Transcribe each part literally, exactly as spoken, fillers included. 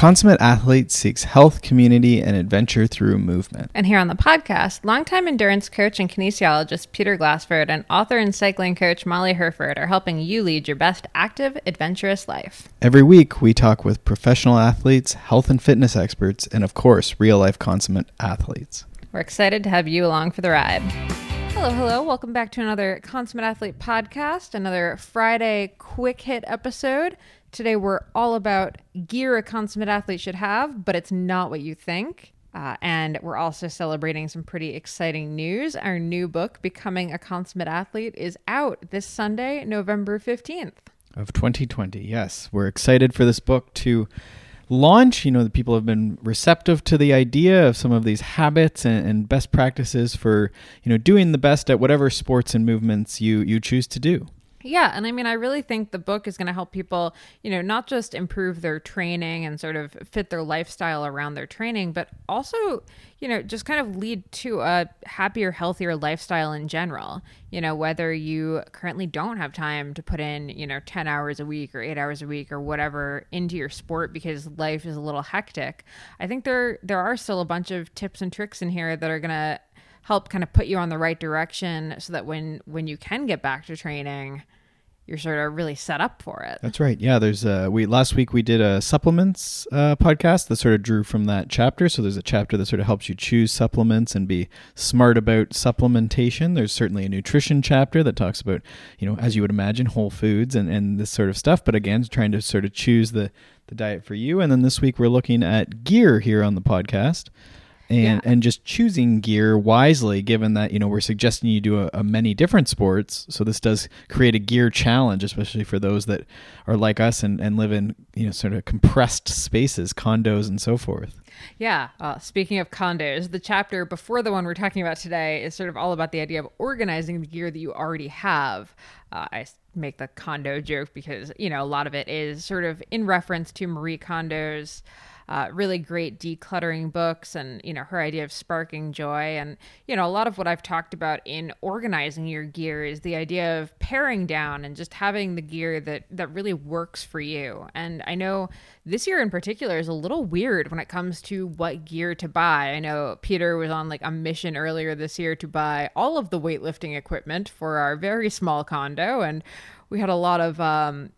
Consummate Athlete seeks health, community, and adventure through movement. And here on the podcast, longtime endurance coach and kinesiologist Peter Glassford and author and cycling coach Molly Herford are helping you lead your best active, adventurous life. Every week, we talk with professional athletes, health and fitness experts, and of course, real-life consummate athletes. We're excited to have you along for the ride. Hello, hello. Welcome back to another Consummate Athlete podcast, another Friday quick hit episode. Today, we're all about gear a consummate athlete should have, but it's not what you think. Uh, and we're also celebrating some pretty exciting news. Our new book, Becoming a Consummate Athlete, is out this Sunday, November fifteenth. Of twenty twenty, yes. We're excited for this book to launch. You know, the people have been receptive to the idea of some of these habits and, and best practices for, you know, doing the best at whatever sports and movements you, you choose to do. Yeah. And I mean, I really think the book is going to help people, you know, not just improve their training and sort of fit their lifestyle around their training, but also, you know, just kind of lead to a happier, healthier lifestyle in general. You know, whether you currently don't have time to put in, you know, ten hours a week or eight hours a week or whatever into your sport because life is a little hectic. I think there, there are still a bunch of tips and tricks in here that are going to help kind of put you on the right direction so that when, when you can get back to training, you're sort of really set up for it. That's right. Yeah. There's a, we, last week we did a supplements uh, podcast that sort of drew from that chapter. So there's a chapter that sort of helps you choose supplements and be smart about supplementation. There's certainly a nutrition chapter that talks about, you know, as you would imagine, whole foods and, and this sort of stuff. But again, trying to sort of choose the, the diet for you. And then this week we're looking at gear here on the podcast. And yeah. and just choosing gear wisely, given that, you know, we're suggesting you do a, a many different sports. So this does create a gear challenge, especially for those that are like us and, and live in, you know, sort of compressed spaces, condos and so forth. Yeah. Uh, speaking of condos, the chapter before the one we're talking about today is sort of all about the idea of organizing the gear that you already have. Uh, I make the condo joke because, you know, a lot of it is sort of in reference to Marie Kondo's Uh, really great decluttering books and, you know, her idea of sparking joy. And, you know, a lot of what I've talked about in organizing your gear is the idea of paring down and just having the gear that, that really works for you. And I know this year in particular is a little weird when it comes to what gear to buy. I know Peter was on like a mission earlier this year to buy all of the weightlifting equipment for our very small condo. And we had a lot of, um,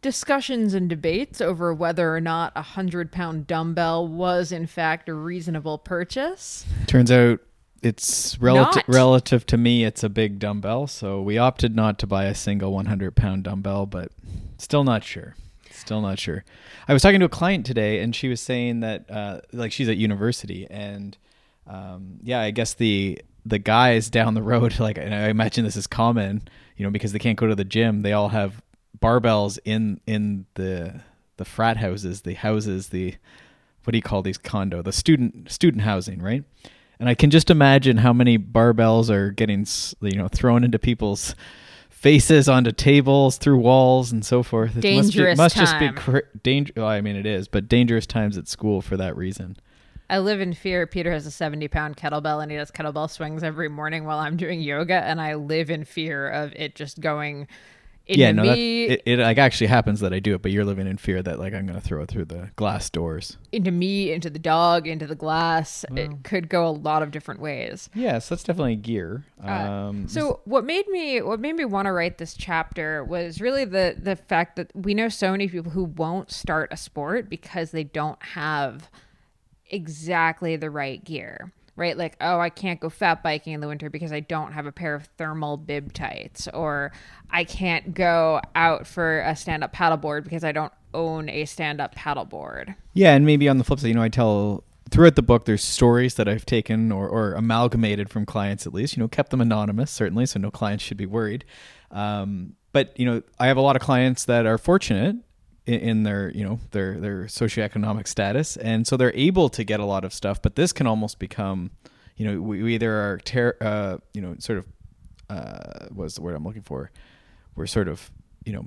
discussions and debates over whether or not a hundred pound dumbbell was in fact a reasonable purchase. Turns out it's relative relative to me, it's a big dumbbell. So we opted not to buy a single one hundred pound dumbbell, but still not sure. Still not sure. I was talking to a client today and she was saying that, uh, like she's at university and, um, yeah, I guess the, the guys down the road, like, and I imagine this is common, you know, because they can't go to the gym. They all have barbells in in the the frat houses, the houses, the what do you call these condo, the student student housing, right? And I can just imagine how many barbells are getting, you know, thrown into people's faces, onto tables, through walls, and so forth. It dangerous must, be, must time. just be cr- dangerous. Well, I mean, it is, but dangerous times at school for that reason. I live in fear. Peter has a seventy pound kettlebell and he does kettlebell swings every morning while I'm doing yoga, and I live in fear of it just going. It yeah, no, me, that, it, it like actually happens that I do it, but you're living in fear that like I'm going to throw it through the glass doors. Into me, into the dog, into the glass. Well, it could go a lot of different ways. Yes, yeah, so that's definitely gear. Uh, um, so what made me what made me want to write this chapter was really the the fact that we know so many people who won't start a sport because they don't have exactly the right gear. Right? Like, oh, I can't go fat biking in the winter because I don't have a pair of thermal bib tights, or I can't go out for a stand-up paddleboard because I don't own a stand-up paddleboard. Yeah. And maybe on the flip side, you know, I tell throughout the book, there's stories that I've taken or, or amalgamated from clients, at least, you know, kept them anonymous, certainly. So no clients should be worried. Um, but, you know, I have a lot of clients that are fortunate in their, you know, their, their socioeconomic status. And so they're able to get a lot of stuff, but this can almost become, you know, we, we either are, ter- uh, you know, sort of, uh, what's the word I'm looking for? We're sort of, you know,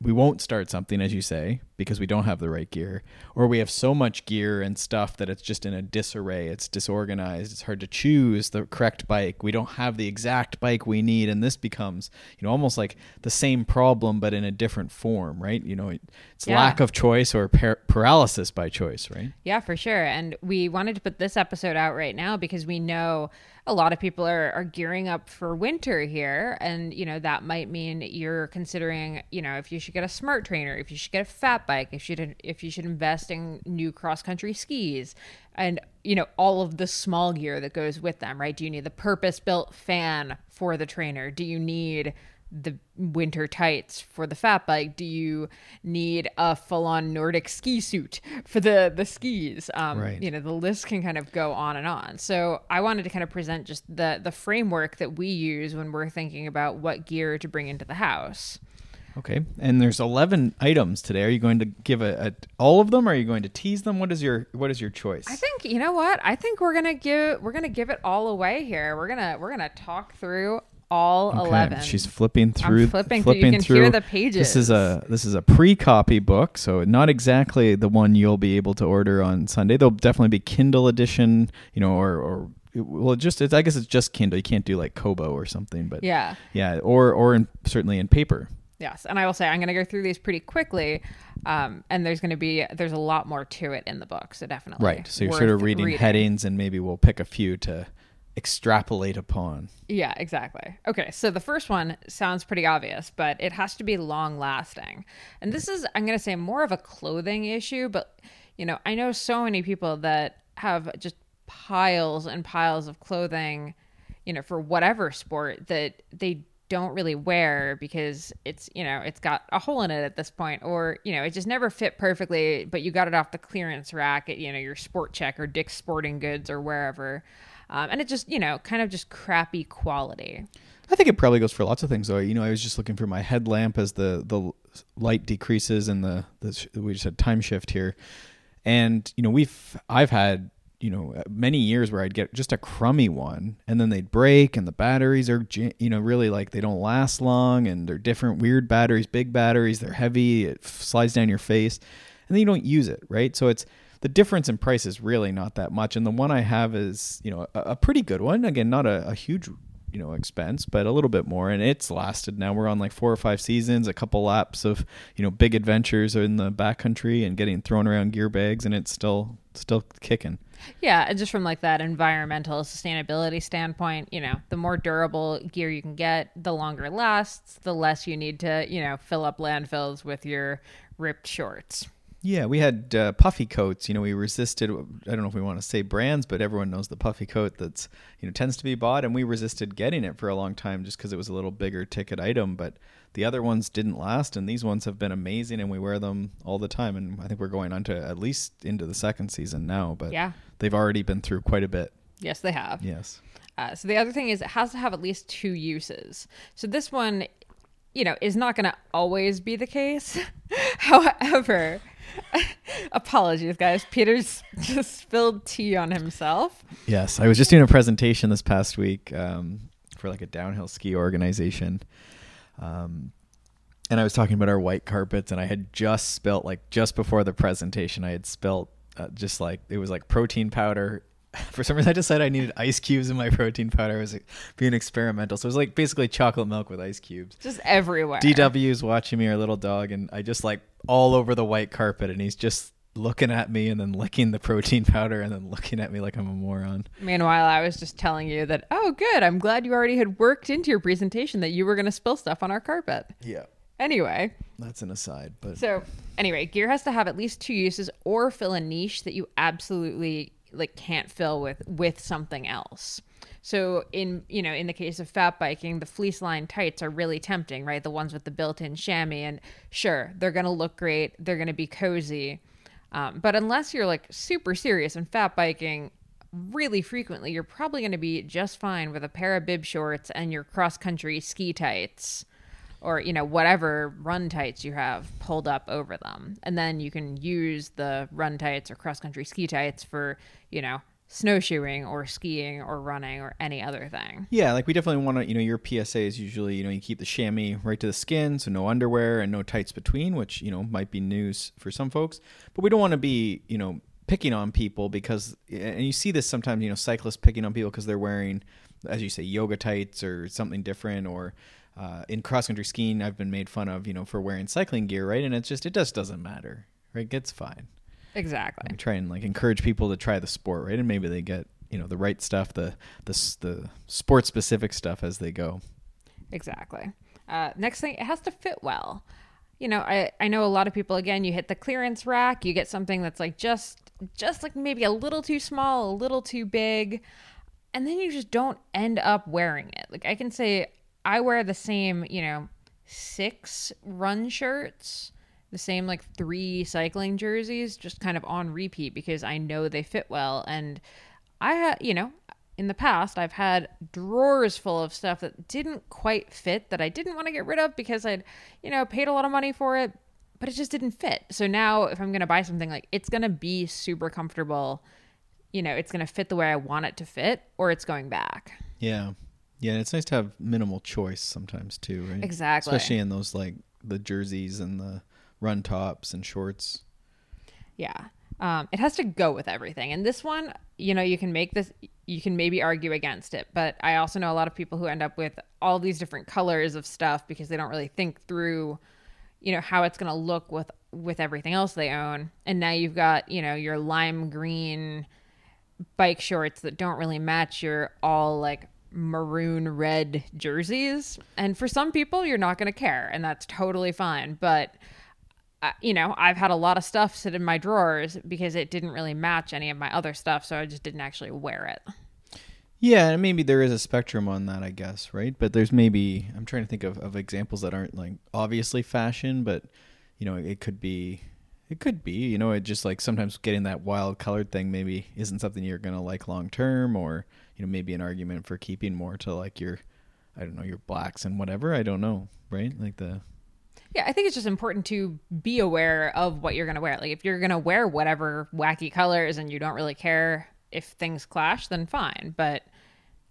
we won't start something, as you say, because we don't have the right gear, or we have so much gear and stuff that it's just in a disarray. It's disorganized. It's hard to choose the correct bike. We don't have the exact bike we need. And this becomes, you know, almost like the same problem, but in a different form, right? You know, it's yeah. lack of choice or par- paralysis by choice, right? Yeah, for sure. And we wanted to put this episode out right now because we know a lot of people are, are gearing up for winter here. And, you know, that might mean you're considering, you know, if you should get a smart trainer, if you should get a fat bike, if you should, if you should invest in new cross-country skis and, you know, all of the small gear that goes with them, right? Do you need the purpose-built fan for the trainer? Do you need the winter tights for the fat bike? Do you need a full-on Nordic ski suit for the the skis? Um right. You know, the list can kind of go on and on. So I wanted to kind of present just the the framework that we use when we're thinking about what gear to bring into the house. Okay, and there's eleven items today. Are you going to give a, a all of them? Or are you going to tease them? What is your what is your choice? I think you know what I think we're gonna give we're gonna give it all away here. We're gonna we're gonna talk through all okay. eleven. She's flipping through. I'm flipping, flipping through. You can through. Hear the pages. This is a this is a pre-copy book, so not exactly the one you'll be able to order on Sunday. There'll definitely be Kindle edition, you know, or or well, just it's, I guess it's just Kindle. You can't do like Kobo or something, but yeah, yeah, or or in, certainly in paper. Yes, and I will say I'm going to go through these pretty quickly, um, and there's going to be there's a lot more to it in the book, so definitely right. So you're sort of reading, reading headings, and maybe we'll pick a few to extrapolate upon. Yeah, exactly. Okay, so the first one sounds pretty obvious, but it has to be long lasting. And this is, I'm going to say, more of a clothing issue, but you know, I know so many people that have just piles and piles of clothing, you know, for whatever sport that they don't really wear because it's, you know, it's got a hole in it at this point, or, you know, it just never fit perfectly, but you got it off the clearance rack at, you know, your Sport Check or Dick's Sporting Goods or wherever. Um, and it just, you know, kind of just crappy quality. I think it probably goes for lots of things, though. You know, I was just looking for my headlamp as the, the light decreases and the, the sh- we just had time shift here. And, you know, we've I've had, you know, many years where I'd get just a crummy one and then they'd break and the batteries are, you know, really like they don't last long and they're different weird batteries, big batteries, they're heavy, it slides down your face and then you don't use it, right? So it's, the difference in price is really not that much. And the one I have is, you know, a, a pretty good one. Again, not a, a huge, you know, expense, but a little bit more. And it's lasted now. We're on like four or five seasons, a couple laps of, you know, big adventures in the backcountry and getting thrown around gear bags. And it's still, still kicking. Yeah. And just from like that environmental sustainability standpoint, you know, the more durable gear you can get, the longer it lasts, the less you need to, you know, fill up landfills with your ripped shorts. Yeah, we had uh, puffy coats. You know, we resisted, I don't know if we want to say brands, but everyone knows the puffy coat that's, you know, tends to be bought. And we resisted getting it for a long time just because it was a little bigger ticket item. But the other ones didn't last. And these ones have been amazing. And we wear them all the time. And I think we're going on to at least into the second season now. But yeah, they've already been through quite a bit. Yes, they have. Yes. Uh, so the other thing is it has to have at least two uses. So this one, you know, is not going to always be the case. However... Apologies, guys. Peter's just spilled tea on himself. Yes, I was just doing a presentation this past week um, for like a downhill ski organization. Um, and I was talking about our white carpets and I had just spilt like just before the presentation, I had spilt uh, just like it was like protein powder. For some reason, I decided I needed ice cubes in my protein powder. I was like, being experimental. So it was like basically chocolate milk with ice cubes. Just everywhere. D W's watching me, our little dog, and I just like all over the white carpet. And he's just looking at me and then licking the protein powder and then looking at me like I'm a moron. Meanwhile, I was just telling you that, oh, good. I'm glad you already had worked into your presentation that you were going to spill stuff on our carpet. Yeah. Anyway, that's an aside, but so anyway, gear has to have at least two uses or fill a niche that you absolutely like can't fill with with something else. So in, you know, in the case of fat biking, the fleece lined tights are really tempting, right? The ones with the built-in chamois, and sure, they're going to look great, they're going to be cozy, um, but unless you're like super serious and fat biking really frequently, you're probably going to be just fine with a pair of bib shorts and your cross-country ski tights, or, you know, whatever run tights you have pulled up over them. And then you can use the run tights or cross-country ski tights for, you know, snowshoeing or skiing or running or any other thing. Yeah, like we definitely want to, you know, your P S A is usually, you know, you keep the chamois right to the skin, so no underwear and no tights between, which, you know, might be news for some folks. But we don't want to be, you know, picking on people because, and you see this sometimes, you know, cyclists picking on people because they're wearing, as you say, yoga tights or something different, or uh, in cross-country skiing, I've been made fun of, you know, for wearing cycling gear, right? And it's just, it just doesn't matter, right? It's fine. Exactly. We try and like encourage people to try the sport, right? And maybe they get, you know, the right stuff, the the the sport specific stuff as they go. Exactly. Uh, next thing, it has to fit well. You know, I, I know a lot of people, again, you hit the clearance rack, you get something that's like just just like maybe a little too small, a little too big, and then you just don't end up wearing it. Like I can say I wear the same, you know, six run shirts, the same like three cycling jerseys just kind of on repeat because I know they fit well. And I had, you know, in the past I've had drawers full of stuff that didn't quite fit that I didn't want to get rid of because I'd, you know, paid a lot of money for it, but it just didn't fit. So now if I'm going to buy something, like it's going to be super comfortable, you know, it's going to fit the way I want it to fit or it's going back. Yeah. Yeah. It's nice to have minimal choice sometimes too, right? Exactly. Especially in those like the jerseys and the run tops and shorts. Yeah. Um, it has to go with everything. And this one, you know, you can make this, you can maybe argue against it, but I also know a lot of people who end up with all these different colors of stuff because they don't really think through, you know, how it's going to look with, with everything else they own. And now you've got, you know, your lime green bike shorts that don't really match your all like maroon red jerseys. And for some people, you're not going to care, and that's totally fine. But you know, I've had a lot of stuff sit in my drawers because it didn't really match any of my other stuff, so I just didn't actually wear it. Yeah, and maybe there is a spectrum on that, I guess, right? But there's maybe, I'm trying to think of, of examples that aren't like obviously fashion, but you know, it could be, it could be, you know, it just like sometimes getting that wild colored thing maybe isn't something you're going to like long term, or, you know, maybe an argument for keeping more to like your, I don't know, your blacks and whatever. I don't know, right? Like the... Yeah, I think it's just important to be aware of what you're going to wear. Like if you're going to wear whatever wacky colors and you don't really care if things clash, then fine. But,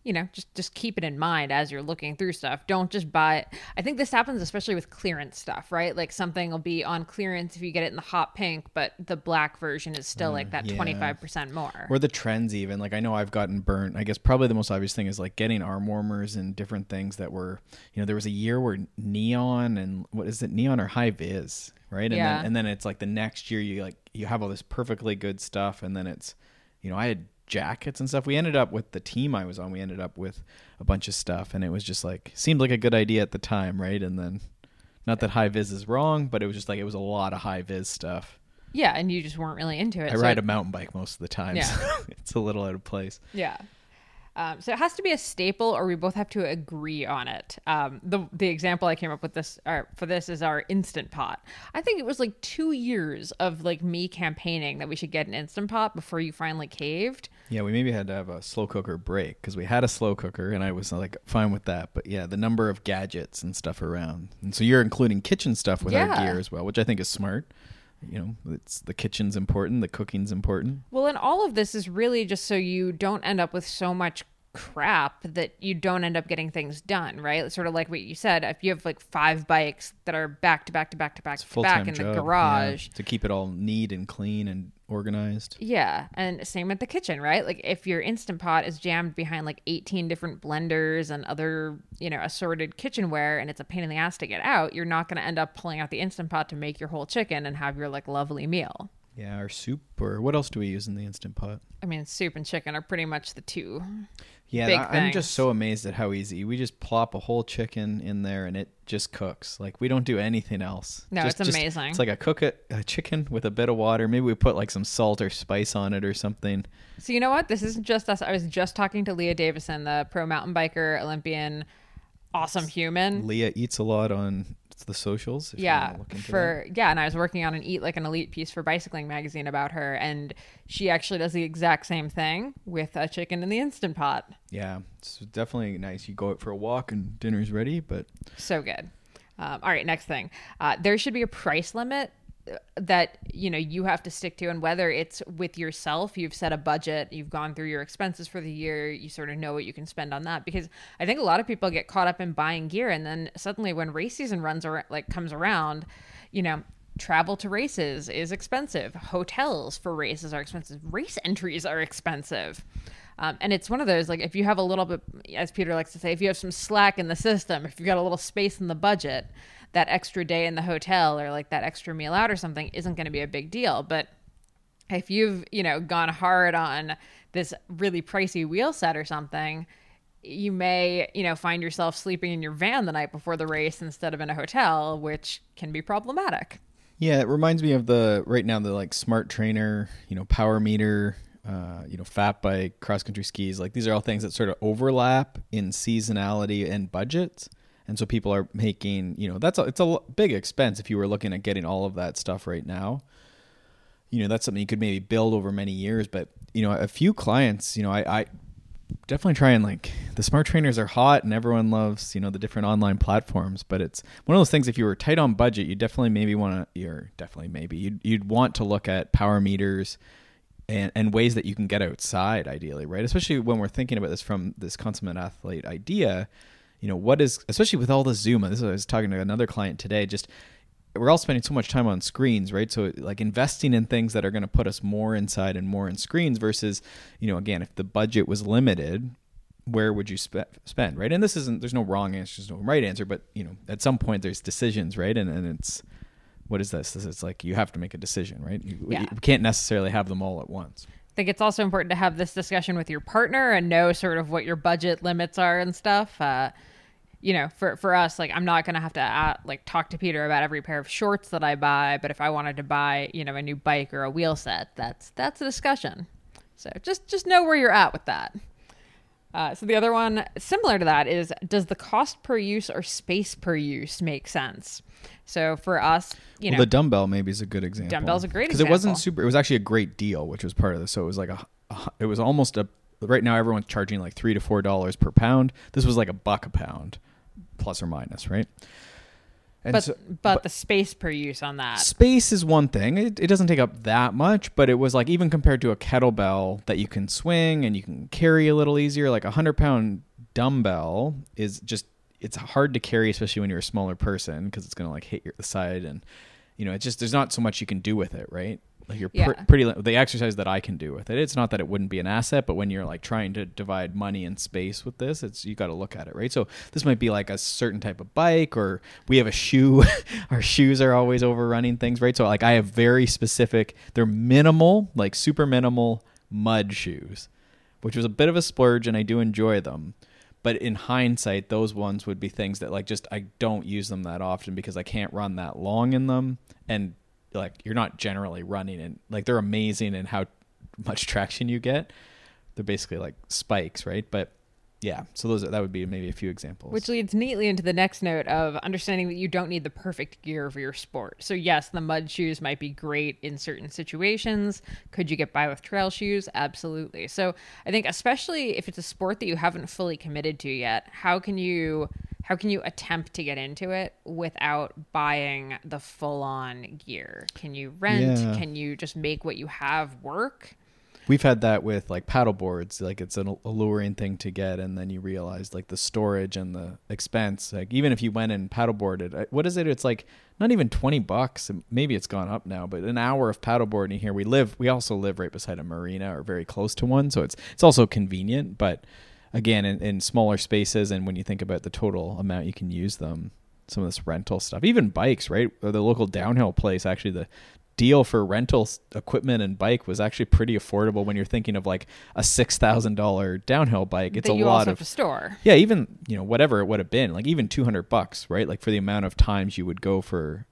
you know, just, just keep it in mind as you're looking through stuff. Don't just buy it. I think this happens especially with clearance stuff, right? Like something will be on clearance if you get it in the hot pink, but the black version is still uh, like that yeah. twenty-five percent more. Or the trends even. Like I know I've gotten burnt. I guess probably the most obvious thing is like getting arm warmers and different things that were, you know, there was a year where neon and what is it? Neon or high vis, right? And, yeah. then, and then it's like the next year you like, you have all this perfectly good stuff. And then it's, you know, I had jackets and stuff. We ended up with the team I was on, we ended up with a bunch of stuff, and it was just like seemed like a good idea at the time, right? And then not that high vis is wrong, but it was just like it was a lot of high vis stuff. Yeah, and you just weren't really into it. I so ride it, a mountain bike most of the time, yeah. So it's a little out of place. Yeah. Um, so it has to be a staple, or we both have to agree on it. Um, the the example I came up with this or for this is our Instant Pot. I think it was like two years of like me campaigning that we should get an Instant Pot before you finally caved. Yeah, we maybe had to have a slow cooker break because we had a slow cooker, and I was like fine with that. But yeah, the number of gadgets and stuff around, and so you're including kitchen stuff with yeah. our gear as well, which I think is smart. You know, it's the kitchen's important, the cooking's important. Well, and all of this is really just so you don't end up with so much crap that you don't end up getting things done, right? It's sort of like what you said, if you have like five bikes that are back to back to back to back to back in the garage. Yeah, to keep it all neat and clean and organized. Yeah, and same with the kitchen, right? Like if your Instant Pot is jammed behind like eighteen different blenders and other, you know, assorted kitchenware, and it's a pain in the ass to get out, you're not going to end up pulling out the Instant Pot to make your whole chicken and have your like lovely meal. Yeah, or soup, or what else do we use in the Instant Pot? I mean, soup and chicken are pretty much the two yeah, big things. I'm just so amazed at how easy. We just plop a whole chicken in there and it just cooks. Like, we don't do anything else. No, just, it's amazing. Just, it's like I cook a, a chicken with a bit of water. Maybe we put like some salt or spice on it or something. So you know what? This isn't just us. I was just talking to Leah Davison, the pro mountain biker, Olympian, awesome human. Leah eats a lot on... the socials. Yeah. For, yeah. And I was working on an Eat Like an Elite piece for Bicycling magazine about her. And she actually does the exact same thing with a chicken in the Instant Pot. Yeah. It's definitely nice. You go out for a walk and dinner's ready, but. So good. Um, all right. Next thing. Uh, there should be a price limit that, you know, you have to stick to, and whether it's with yourself, you've set a budget, you've gone through your expenses for the year, you sort of know what you can spend on that. Because I think a lot of people get caught up in buying gear, and then suddenly when race season runs or like comes around, you know, travel to races is expensive. Hotels for races are expensive. Race entries are expensive. Um, and it's one of those, like, if you have a little bit, as Peter likes to say, if you have some slack in the system, if you've got a little space in the budget, that extra day in the hotel or like that extra meal out or something isn't going to be a big deal. But if you've, you know, gone hard on this really pricey wheel set or something, you may, you know, find yourself sleeping in your van the night before the race instead of in a hotel, which can be problematic. Yeah, it reminds me of the, right now, the like smart trainer, you know, power meter, uh, you know, fat bike, cross country skis. Like, these are all things that sort of overlap in seasonality and budgets. And so people are making, you know, that's a, it's a big expense if you were looking at getting all of that stuff right now. You know, that's something you could maybe build over many years. But, you know, a few clients, you know, I, I definitely try and, like, the smart trainers are hot and everyone loves, you know, the different online platforms. But it's one of those things, if you were tight on budget, you definitely maybe want to, you're definitely maybe you'd, you'd want to look at power meters and, and ways that you can get outside ideally, right? Especially when we're thinking about this from this consummate athlete idea. You know, what is, especially with all the Zoom, this is, I was talking to another client today, just we're all spending so much time on screens, right? So like investing in things that are going to put us more inside and more in screens versus, you know, again, if the budget was limited, where would you spe- spend, right? And this isn't, there's no wrong answer, there's no right answer, but, you know, at some point there's decisions, right? And and it's, what is this? This is like, you have to make a decision, right? You, yeah. you can't necessarily have them all at once. I think it's also important to have this discussion with your partner and know sort of what your budget limits are and stuff. Uh, you know, for, for us, like, I'm not going to have to uh, like talk to Peter about every pair of shorts that I buy. But if I wanted to buy, you know, a new bike or a wheel set, that's that's a discussion. So just just know where you're at with that. Uh, so the other one similar to that is, does the cost per use or space per use make sense? So for us, you well, know, the dumbbell maybe is a good example. Dumbbell's a great example. Because it wasn't super, it was actually a great deal, which was part of this. So it was like a, a it was almost a, right now everyone's charging like three to four dollars per pound. This was like a buck a pound, plus or minus, right? And but, so, but but the space per use on that. Space is one thing. It, it doesn't take up that much, but it was like, even compared to a kettlebell that you can swing and you can carry a little easier, like a hundred pound dumbbell is just, it's hard to carry, especially when you're a smaller person, because it's going to like hit your the side, and, you know, it's just, there's not so much you can do with it, right? Like you're yeah. pr- pretty, the exercise that I can do with it, it's not that it wouldn't be an asset, but when you're like trying to divide money and space with this, it's, you got to look at it, right? So this might be like a certain type of bike, or we have a shoe, our shoes are always overrunning things, right? So like I have very specific, they're minimal, like super minimal mud shoes, which was a bit of a splurge, and I do enjoy them. But in hindsight, those ones would be things that like, just, I don't use them that often because I can't run that long in them. And like, you're not generally running, and like, they're amazing in how much traction you get. They're basically like spikes, right? But yeah, so those are, that would be maybe a few examples. Which leads neatly into the next note of understanding that you don't need the perfect gear for your sport. So yes, the mud shoes might be great in certain situations. Could you get by with trail shoes? Absolutely. So I think especially if it's a sport that you haven't fully committed to yet, how can you how can you attempt to get into it without buying the full-on gear? Can you rent? Yeah. Can you just make what you have work? We've had that with like paddle boards, like it's an alluring thing to get, and then you realize like the storage and the expense, like even if you went and paddleboarded, what is it? It's like not even twenty bucks. Maybe it's gone up now, but an hour of paddleboarding here. We live, we also live right beside a marina or very close to one. So it's, it's also convenient, but again, in, in smaller spaces. And when you think about the total amount you can use them, some of this rental stuff, even bikes, right? Or the local downhill place, actually the deal for rental equipment and bike was actually pretty affordable when you're thinking of like a six thousand dollar downhill bike. It's that a you lot also of have a store. Yeah, even, you know, whatever it would have been, like even two hundred bucks, right? Like for the amount of times you would go for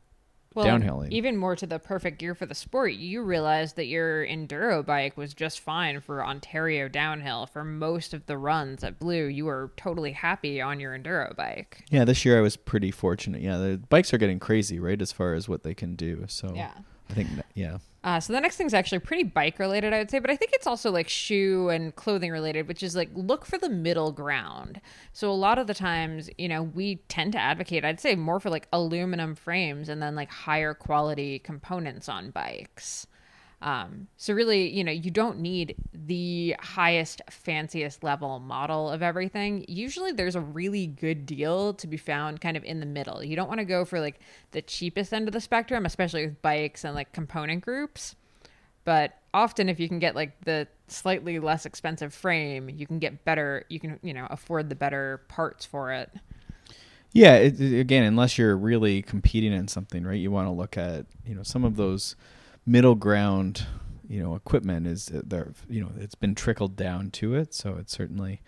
well, downhilling. Even more to the perfect gear for the sport, you realize that your enduro bike was just fine for Ontario downhill. For most of the runs at Blue, you were totally happy on your enduro bike. Yeah, this year I was pretty fortunate. Yeah, the bikes are getting crazy, right, as far as what they can do. So yeah. I think, that, yeah. Uh, so the next thing's actually pretty bike related, I would say, but I think it's also like shoe and clothing related, which is like, look for the middle ground. So a lot of the times, you know, we tend to advocate, I'd say more for like aluminum frames and then like higher quality components on bikes. Um, so really, you know, you don't need the highest, fanciest level model of everything. Usually there's a really good deal to be found kind of in the middle. You don't want to go for like the cheapest end of the spectrum, especially with bikes and like component groups. But often if you can get like the slightly less expensive frame, you can get better, you can, you know, afford the better parts for it. Yeah. It, again, unless you're really competing in something, right? You want to look at, you know, some of those middle ground, you know, equipment is there, you know, it's been trickled down to it. So it's certainly,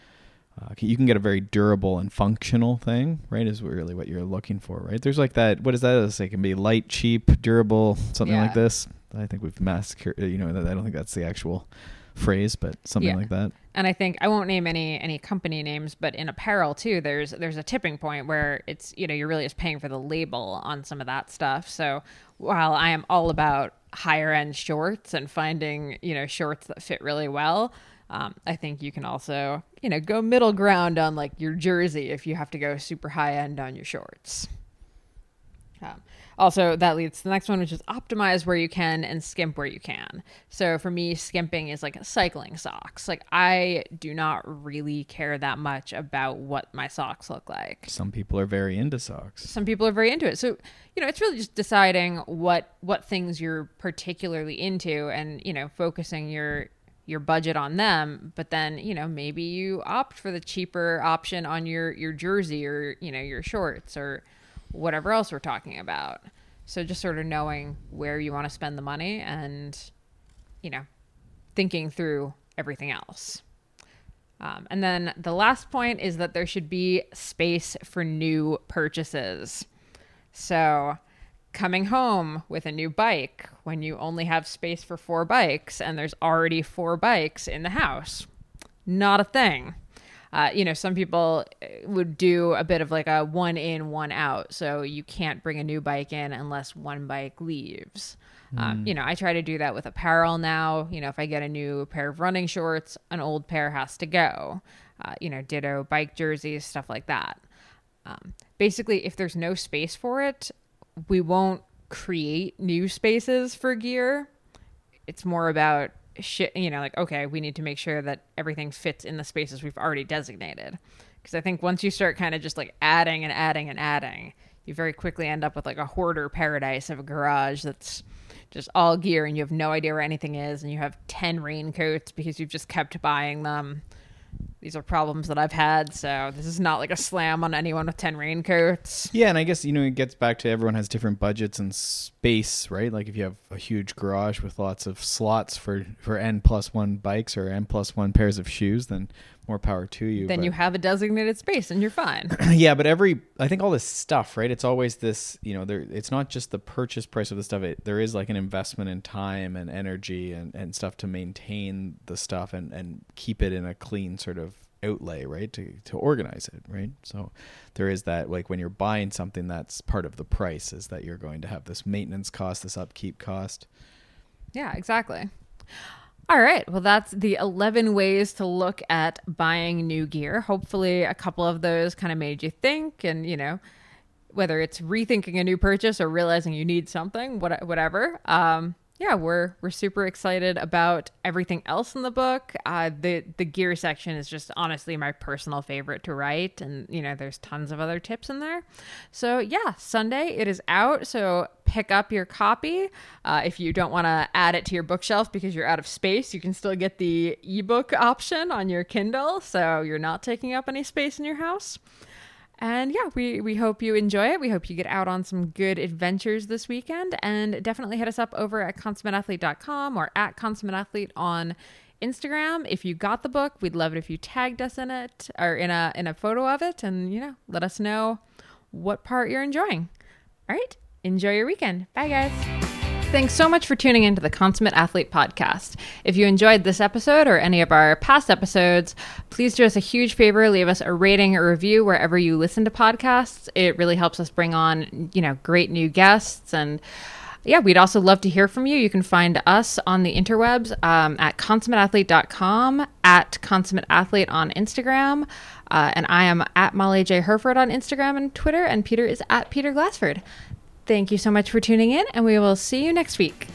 uh, you can get a very durable and functional thing, right? Is really what you're looking for, right? There's like that, what is that? It's like, it can be light, cheap, durable, something yeah. like this. I think we've massacred, you know, I don't think that's the actual phrase, but something yeah. like that. And I think I won't name any any company names, but in apparel too, there's there's a tipping point where it's, you know, you're really just paying for the label on some of that stuff. So while I am all about higher end shorts and finding, you know, shorts that fit really well, um, I think you can also, you know, go middle ground on like your jersey if you have to go super high end on your shorts. Um, also, that leads to the next one, which is optimize where you can and skimp where you can. So for me, skimping is like cycling socks. Like I do not really care that much about what my socks look like. Some people are very into socks. Some people are very into it. So, you know, it's really just deciding what what things you're particularly into and, you know, focusing your your budget on them. But then, you know, maybe you opt for the cheaper option on your, your jersey or, you know, your shorts or whatever else we're talking about. So just sort of knowing where you want to spend the money and, you know, thinking through everything else. Um, and then the last point is that there should be space for new purchases. So coming home with a new bike when you only have space for four bikes and there's already four bikes in the house, not a thing. Uh, you know, some people would do a bit of like a one in, one out. So you can't bring a new bike in unless one bike leaves. Mm. Um, you know, I try to do that with apparel now. You know, if I get a new pair of running shorts, an old pair has to go. Uh, you know, ditto bike jerseys, stuff like that. Um, basically, if there's no space for it, we won't create new spaces for gear. It's more about shit, you know, like, okay, we need to make sure that everything fits in the spaces we've already designated. Because I think once you start kind of just like adding and adding and adding, you very quickly end up with like a hoarder paradise of a garage that's just all gear and you have no idea where anything is and you have ten raincoats because you've just kept buying them. These are problems that I've had, so this is not like a slam on anyone with ten raincoats. Yeah, and I guess, you know, it gets back to everyone has different budgets and space, right? Like if you have a huge garage with lots of slots for, for N plus one bikes or N plus one pairs of shoes, then more power to you. Then but, you have a designated space and you're fine. Yeah, but every, I think all this stuff, right? It's always this, you know, there. It's not just the purchase price of the stuff. It, there is like an investment in time and energy and, and stuff to maintain the stuff and, and keep it in a clean sort of outlay, right? To to organize it, right? So there is that, like when you're buying something, that's part of the price is that you're going to have this maintenance cost, this upkeep cost. Yeah, exactly. All right. Well, that's the eleven ways to look at buying new gear. Hopefully a couple of those kind of made you think and, you know, whether it's rethinking a new purchase or realizing you need something, what, whatever. Um, yeah, we're we're super excited about everything else in the book. Uh, the the gear section is just honestly my personal favorite to write. And, you know, there's tons of other tips in there. So, yeah, Sunday it is out. So pick up your copy. Uh, if you don't want to add it to your bookshelf because you're out of space, you can still get the ebook option on your Kindle. So you're not taking up any space in your house. And yeah, we, we hope you enjoy it. We hope you get out on some good adventures this weekend and definitely hit us up over at consummate athlete dot com or at consummateathlete on Instagram. If you got the book, we'd love it if you tagged us in it or in a, in a photo of it and, you know, let us know what part you're enjoying. All right. Enjoy your weekend. Bye guys. Thanks so much for tuning into the Consummate Athlete podcast. If you enjoyed this episode or any of our past episodes, please do us a huge favor, leave us a rating or review wherever you listen to podcasts. It really helps us bring on, you know, great new guests and yeah, we'd also love to hear from you. You can find us on the interwebs um, at consummate athlete dot com, at consummateathlete on Instagram. Uh, and I am at Molly J. Herford on Instagram and Twitter, and Peter is at Peter Glassford. Thank you so much for tuning in, and we will see you next week.